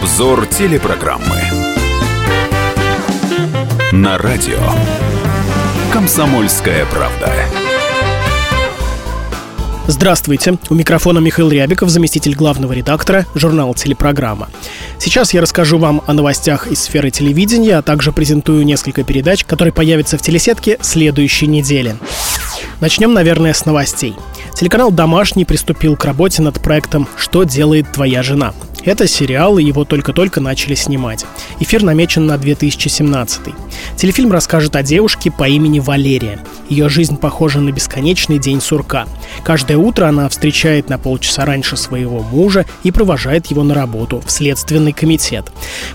Обзор телепрограммы на радио «Комсомольская правда». Здравствуйте. У микрофона Михаил Рябиков, заместитель главного редактора журнала «Телепрограмма». Сейчас я расскажу вам о новостях из сферы телевидения, а также презентую несколько передач, которые появятся в телесетке следующей недели. Начнем, наверное, с новостей. Телеканал «Домашний» приступил к работе над проектом «Что делает твоя жена?». Это сериал, и его только-только начали снимать. Эфир намечен на 2017. Телефильм расскажет о девушке по имени Валерия. Ее жизнь похожа на бесконечный день сурка. Каждое утро она встречает на полчаса раньше своего мужа и провожает его на работу в следственный комитет.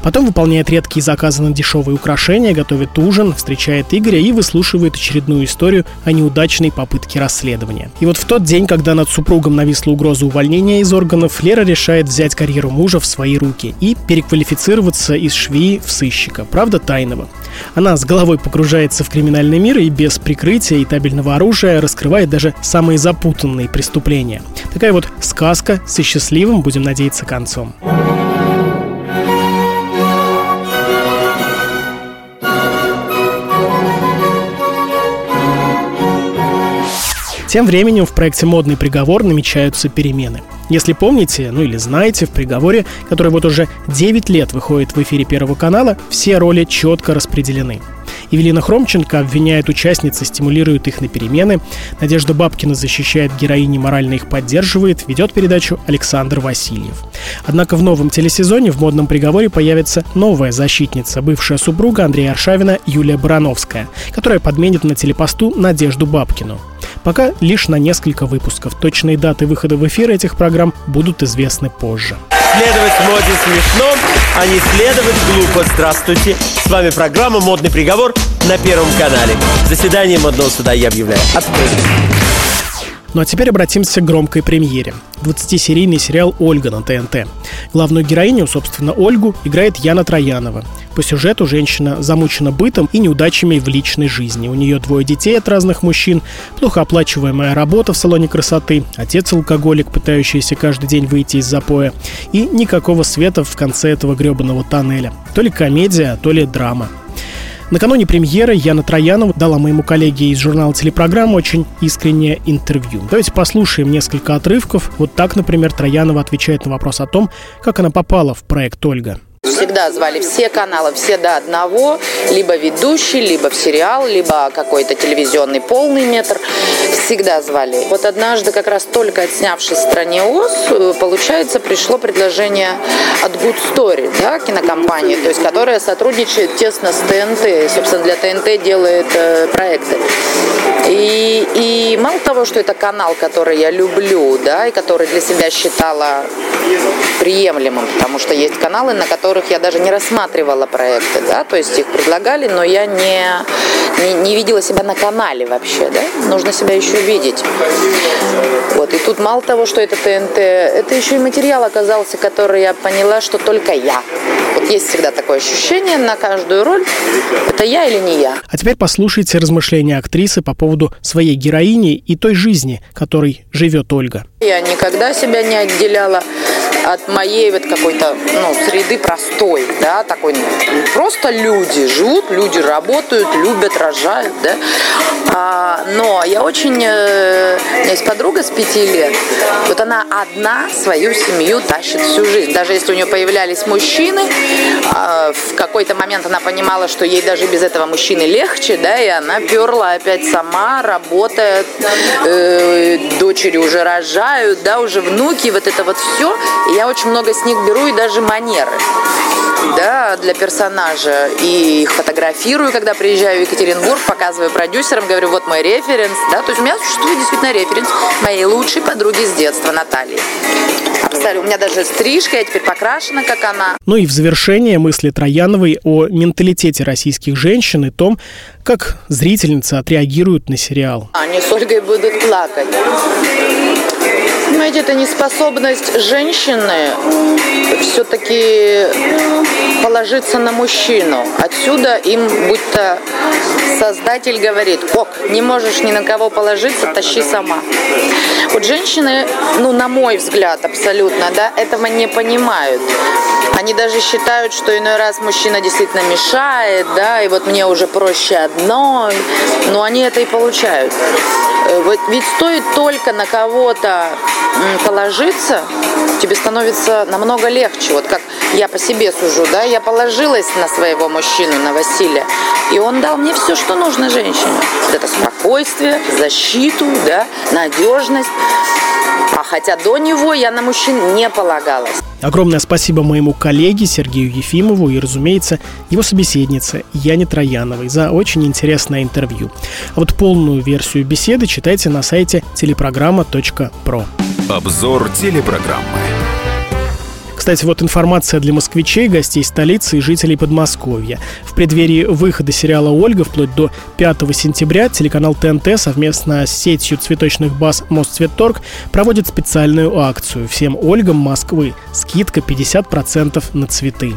Потом выполняет редкие заказы на дешевые украшения, готовит ужин, встречает Игоря и выслушивает очередную историю о неудачной попытке расследования. И вот в тот день, когда над супругом нависла угроза увольнения из органов, Лера решает взять карьеру мужа в свои руки и переквалифицироваться из швеи в сыщика, правда тайного. Она с головой погружается в криминальный мир и без прикрытия и табельного оружия раскрывает даже самые запутанные преступления. Такая вот сказка со счастливым, будем надеяться, концом. Тем временем в проекте «Модный приговор» намечаются перемены. Если помните, ну или знаете, в «Приговоре», который вот уже 9 лет выходит в эфире Первого канала, все роли четко распределены. Евелина Хромченко обвиняет участниц и стимулирует их на перемены. Надежда Бабкина защищает героини, морально их поддерживает. Ведет передачу Александр Васильев. Однако в новом телесезоне в «Модном приговоре» появится новая защитница, бывшая супруга Андрея Аршавина Юлия Барановская, которая подменит на телепосту Надежду Бабкину. Пока лишь на несколько выпусков. Точные даты выхода в эфир этих программ будут известны позже. Следовать моде смешно, а не следовать глупо. Здравствуйте, с вами программа «Модный приговор» на Первом канале. Заседание модного суда я объявляю открытым. Ну а теперь обратимся к громкой премьере. 20-серийный сериал «Ольга» на ТНТ. Главную героиню, собственно, Ольгу, играет Яна Троянова. По сюжету женщина замучена бытом и неудачами в личной жизни. У нее двое детей от разных мужчин, плохо оплачиваемая работа в салоне красоты, отец-алкоголик, пытающийся каждый день выйти из запоя, и никакого света в конце этого гребаного тоннеля. То ли комедия, то ли драма. Накануне премьеры Яна Троянова дала моему коллеге из журнала «Телепрограмма» очень искреннее интервью. Давайте послушаем несколько отрывков. Вот так, например, Троянова отвечает на вопрос о том, как она попала в проект «Ольга». Всегда звали все каналы, все до одного, либо ведущий, либо в сериал, либо какой-то телевизионный полный метр. Всегда звали. Вот однажды, как раз только отснявшись в «Стране Оз», получается, пришло предложение от Good Story, да, кинокомпании, то есть, которая сотрудничает тесно с ТНТ, собственно, для ТНТ делает проекты. И мало того, что это канал, который я люблю, да, и который для себя считала приемлемым, потому что есть каналы, на которых я даже не рассматривала проекты, да, то есть их предлагали, но я не видела себя на канале вообще, да, нужно себя еще видеть. Вот, и тут мало того, что это ТНТ, это еще и материал оказался, который я поняла, что только я. Вот есть всегда такое ощущение на каждую роль, это я или не я. А теперь послушайте размышления актрисы по поводу своей героини и той жизни, которой живет Ольга. Я никогда себя не отделяла от моей вот какой-то, среды простой, да, такой, просто люди живут, люди работают, любят, рожают, да. Но я очень, у меня есть подруга с 5 лет, вот она одна свою семью тащит всю жизнь. Даже если у нее появлялись мужчины, в какой-то момент она понимала, что ей даже без этого мужчины легче, да, и она перла опять сама, работает, дочери уже рожают, да, уже внуки, вот это вот все. И я очень много с них беру, и даже манеры, да, для персонажа. И их фотографирую, когда приезжаю в Екатеринбург, показываю продюсерам, говорю, вот мой референс, да, то есть у меня существует действительно референс моей лучшей подруги с детства Натальи. У меня даже стрижка, я теперь покрашена, как она. Ну и в завершение мысли Трояновой о менталитете российских женщин и том, как зрительницы отреагируют на сериал. Они с Ольгой будут плакать. Мы будет и неспособность женщины все-таки положиться на мужчину. Отсюда им будто создатель говорит: ок, не можешь ни на кого положиться, тащи сама. Вот женщины, ну, на мой взгляд, абсолютно, да, этого не понимают. Они даже считают, что иной раз мужчина действительно мешает, да, и вот мне уже проще одной, но они это и получают. Ведь стоит только на кого-то положиться, тебе становится намного легче. Вот как я по себе сужу, да, я положилась на своего мужчину, на Василия, и он дал мне все, что нужно женщине. Вот это спокойствие, защиту, да, надежность. А хотя до него я на мужчин не полагалась. Огромное спасибо моему коллеге Сергею Ефимову и, разумеется, его собеседнице Яне Трояновой за очень интересное интервью. А вот полную версию беседы читайте на сайте телепрограмма.про. Обзор телепрограммы. Кстати, вот информация для москвичей, гостей столицы и жителей Подмосковья. В преддверии выхода сериала «Ольга» вплоть до 5 сентября телеканал ТНТ совместно с сетью цветочных баз «Мосцветторг» проводит специальную акцию «Всем Ольгам Москвы». Скидка 50% на цветы.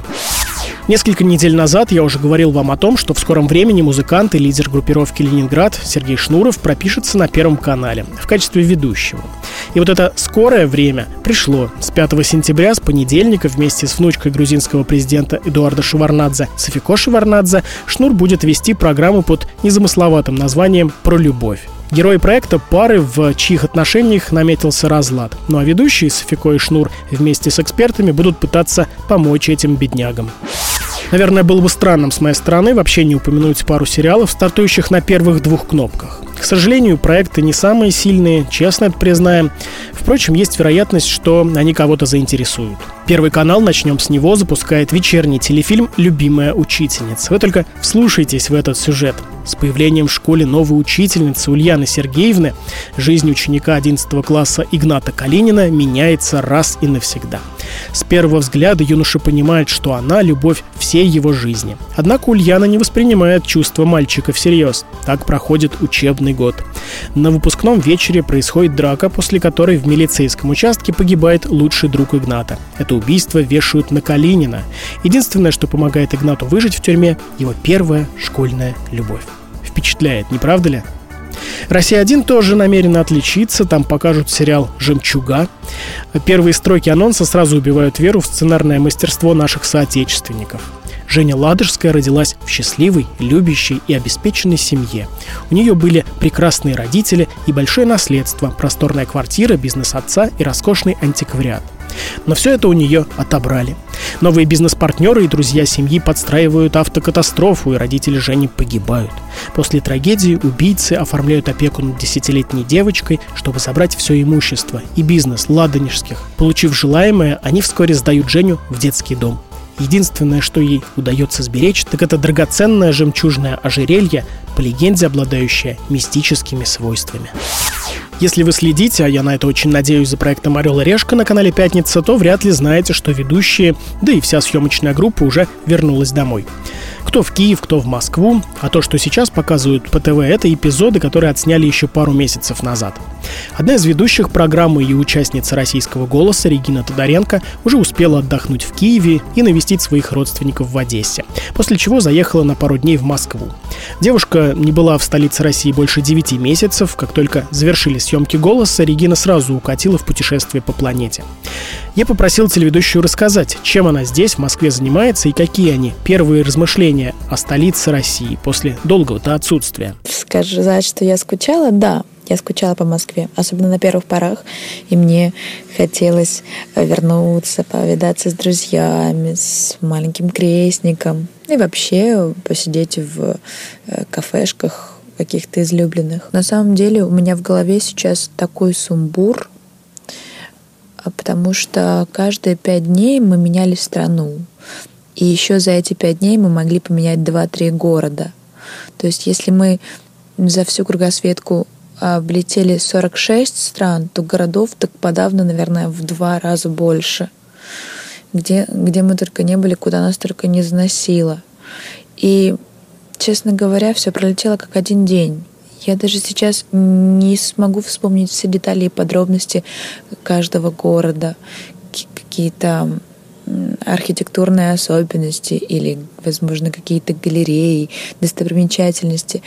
Несколько недель назад я уже говорил вам о том, что в скором времени музыкант и лидер группировки «Ленинград» Сергей Шнуров пропишется на Первом канале в качестве ведущего. И вот это скорое время пришло. С 5 сентября, с понедельника, вместе с внучкой грузинского президента Эдуарда Шеварнадзе Софико Шеварнадзе Шнур будет вести программу под незамысловатым названием «Про любовь». Герои проекта – пары, в чьих отношениях наметился разлад. Ну а ведущие Софико и Шнур вместе с экспертами будут пытаться помочь этим беднягам. Наверное, было бы странным с моей стороны вообще не упомянуть пару сериалов, стартующих на первых двух кнопках. К сожалению, проекты не самые сильные, честно это признаем. Впрочем, есть вероятность, что они кого-то заинтересуют. Первый канал, начнем с него, запускает вечерний телефильм «Любимая учительница». Вы только вслушайтесь в этот сюжет. С появлением в школе новой учительницы Ульяны Сергеевны жизнь ученика 11 класса Игната Калинина меняется раз и навсегда. С первого взгляда юноша понимает, что она – любовь всей его жизни. Однако Ульяна не воспринимает чувства мальчика всерьез. Так проходит учебный год. На выпускном вечере происходит драка, после которой в милицейском участке погибает лучший друг Игната. Это убийство вешают на Калинина. Единственное, что помогает Игнату выжить в тюрьме – его первая школьная любовь. Впечатляет, не правда ли? «Россия-1» тоже намерена отличиться, там покажут сериал «Жемчуга». Первые строки анонса сразу убивают веру в сценарное мастерство наших соотечественников. Женя Ладожская родилась в счастливой, любящей и обеспеченной семье. У нее были прекрасные родители и большое наследство, просторная квартира, бизнес отца и роскошный антиквариат. Но все это у нее отобрали. Новые бизнес-партнеры и друзья семьи подстраивают автокатастрофу, и родители Жени погибают. После трагедии убийцы оформляют опеку над 10-летней девочкой, чтобы забрать все имущество и бизнес ладонежских. Получив желаемое, они вскоре сдают Женю в детский дом. Единственное, что ей удается сберечь, так это драгоценное жемчужное ожерелье, по легенде обладающее мистическими свойствами. Если вы следите, а я на это очень надеюсь, за проектом «Орел и Решка» на канале «Пятница», то вряд ли знаете, что ведущие, да и вся съемочная группа уже вернулась домой. Кто в Киев, кто в Москву, а то, что сейчас показывают по ТВ, это эпизоды, которые отсняли еще пару месяцев назад. Одна из ведущих программы и участница «Российского голоса» Регина Тодоренко уже успела отдохнуть в Киеве и навестить своих родственников в Одессе, после чего заехала на пару дней в Москву. Девушка не была в столице России больше 9 месяцев, как только завершились съемки «Голоса», Регина сразу укатила в путешествие по планете. Я попросил телеведущую рассказать, чем она здесь, в Москве, занимается и какие они первые размышления о столице России после долгого-то отсутствия. Сказать, что я скучала? Да, я скучала по Москве, особенно на первых порах. И мне хотелось вернуться, повидаться с друзьями, с маленьким крестником. И вообще посидеть в кафешках каких-то излюбленных. На самом деле у меня в голове сейчас такой сумбур, потому что каждые 5 дней мы меняли страну. И еще за эти 5 дней мы могли поменять 2-3 города. То есть если мы за всю кругосветку облетели 46 стран, то городов так подавно, наверное, в 2 раза больше. Где мы только не были, куда нас только не заносило. И, честно говоря, все пролетело как один день. Я даже сейчас не смогу вспомнить все детали и подробности каждого города, какие-то архитектурные особенности или, возможно, какие-то галереи, достопримечательности.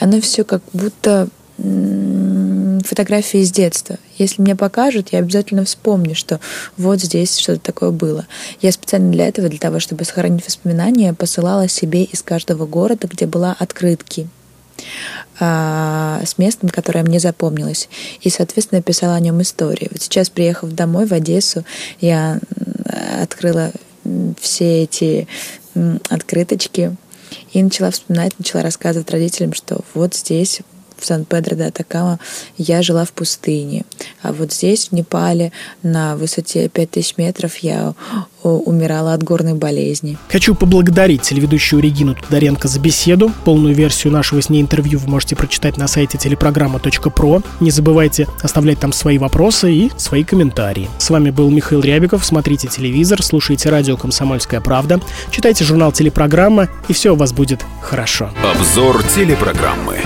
Оно все как будто фотографии из детства. Если мне покажут, я обязательно вспомню, что вот здесь что-то такое было. Я специально для этого, для того, чтобы сохранить воспоминания, посылала себе из каждого города, где была, открытки с местом, которое мне запомнилось. И, соответственно, писала о нем истории. Вот сейчас, приехав домой в Одессу, я открыла все эти открыточки и начала вспоминать, начала рассказывать родителям, что вот здесь, в Сан-Педро-де-Атакама, я жила в пустыне. А вот здесь, в Непале, на высоте 5000 метров, я умирала от горной болезни. Хочу поблагодарить телеведущую Регину Тодоренко за беседу. Полную версию нашего с ней интервью вы можете прочитать на сайте телепрограмма.про. Не забывайте оставлять там свои вопросы и свои комментарии. С вами был Михаил Рябиков. Смотрите телевизор, слушайте радио «Комсомольская правда», читайте журнал «Телепрограмма», и все у вас будет хорошо. Обзор телепрограммы.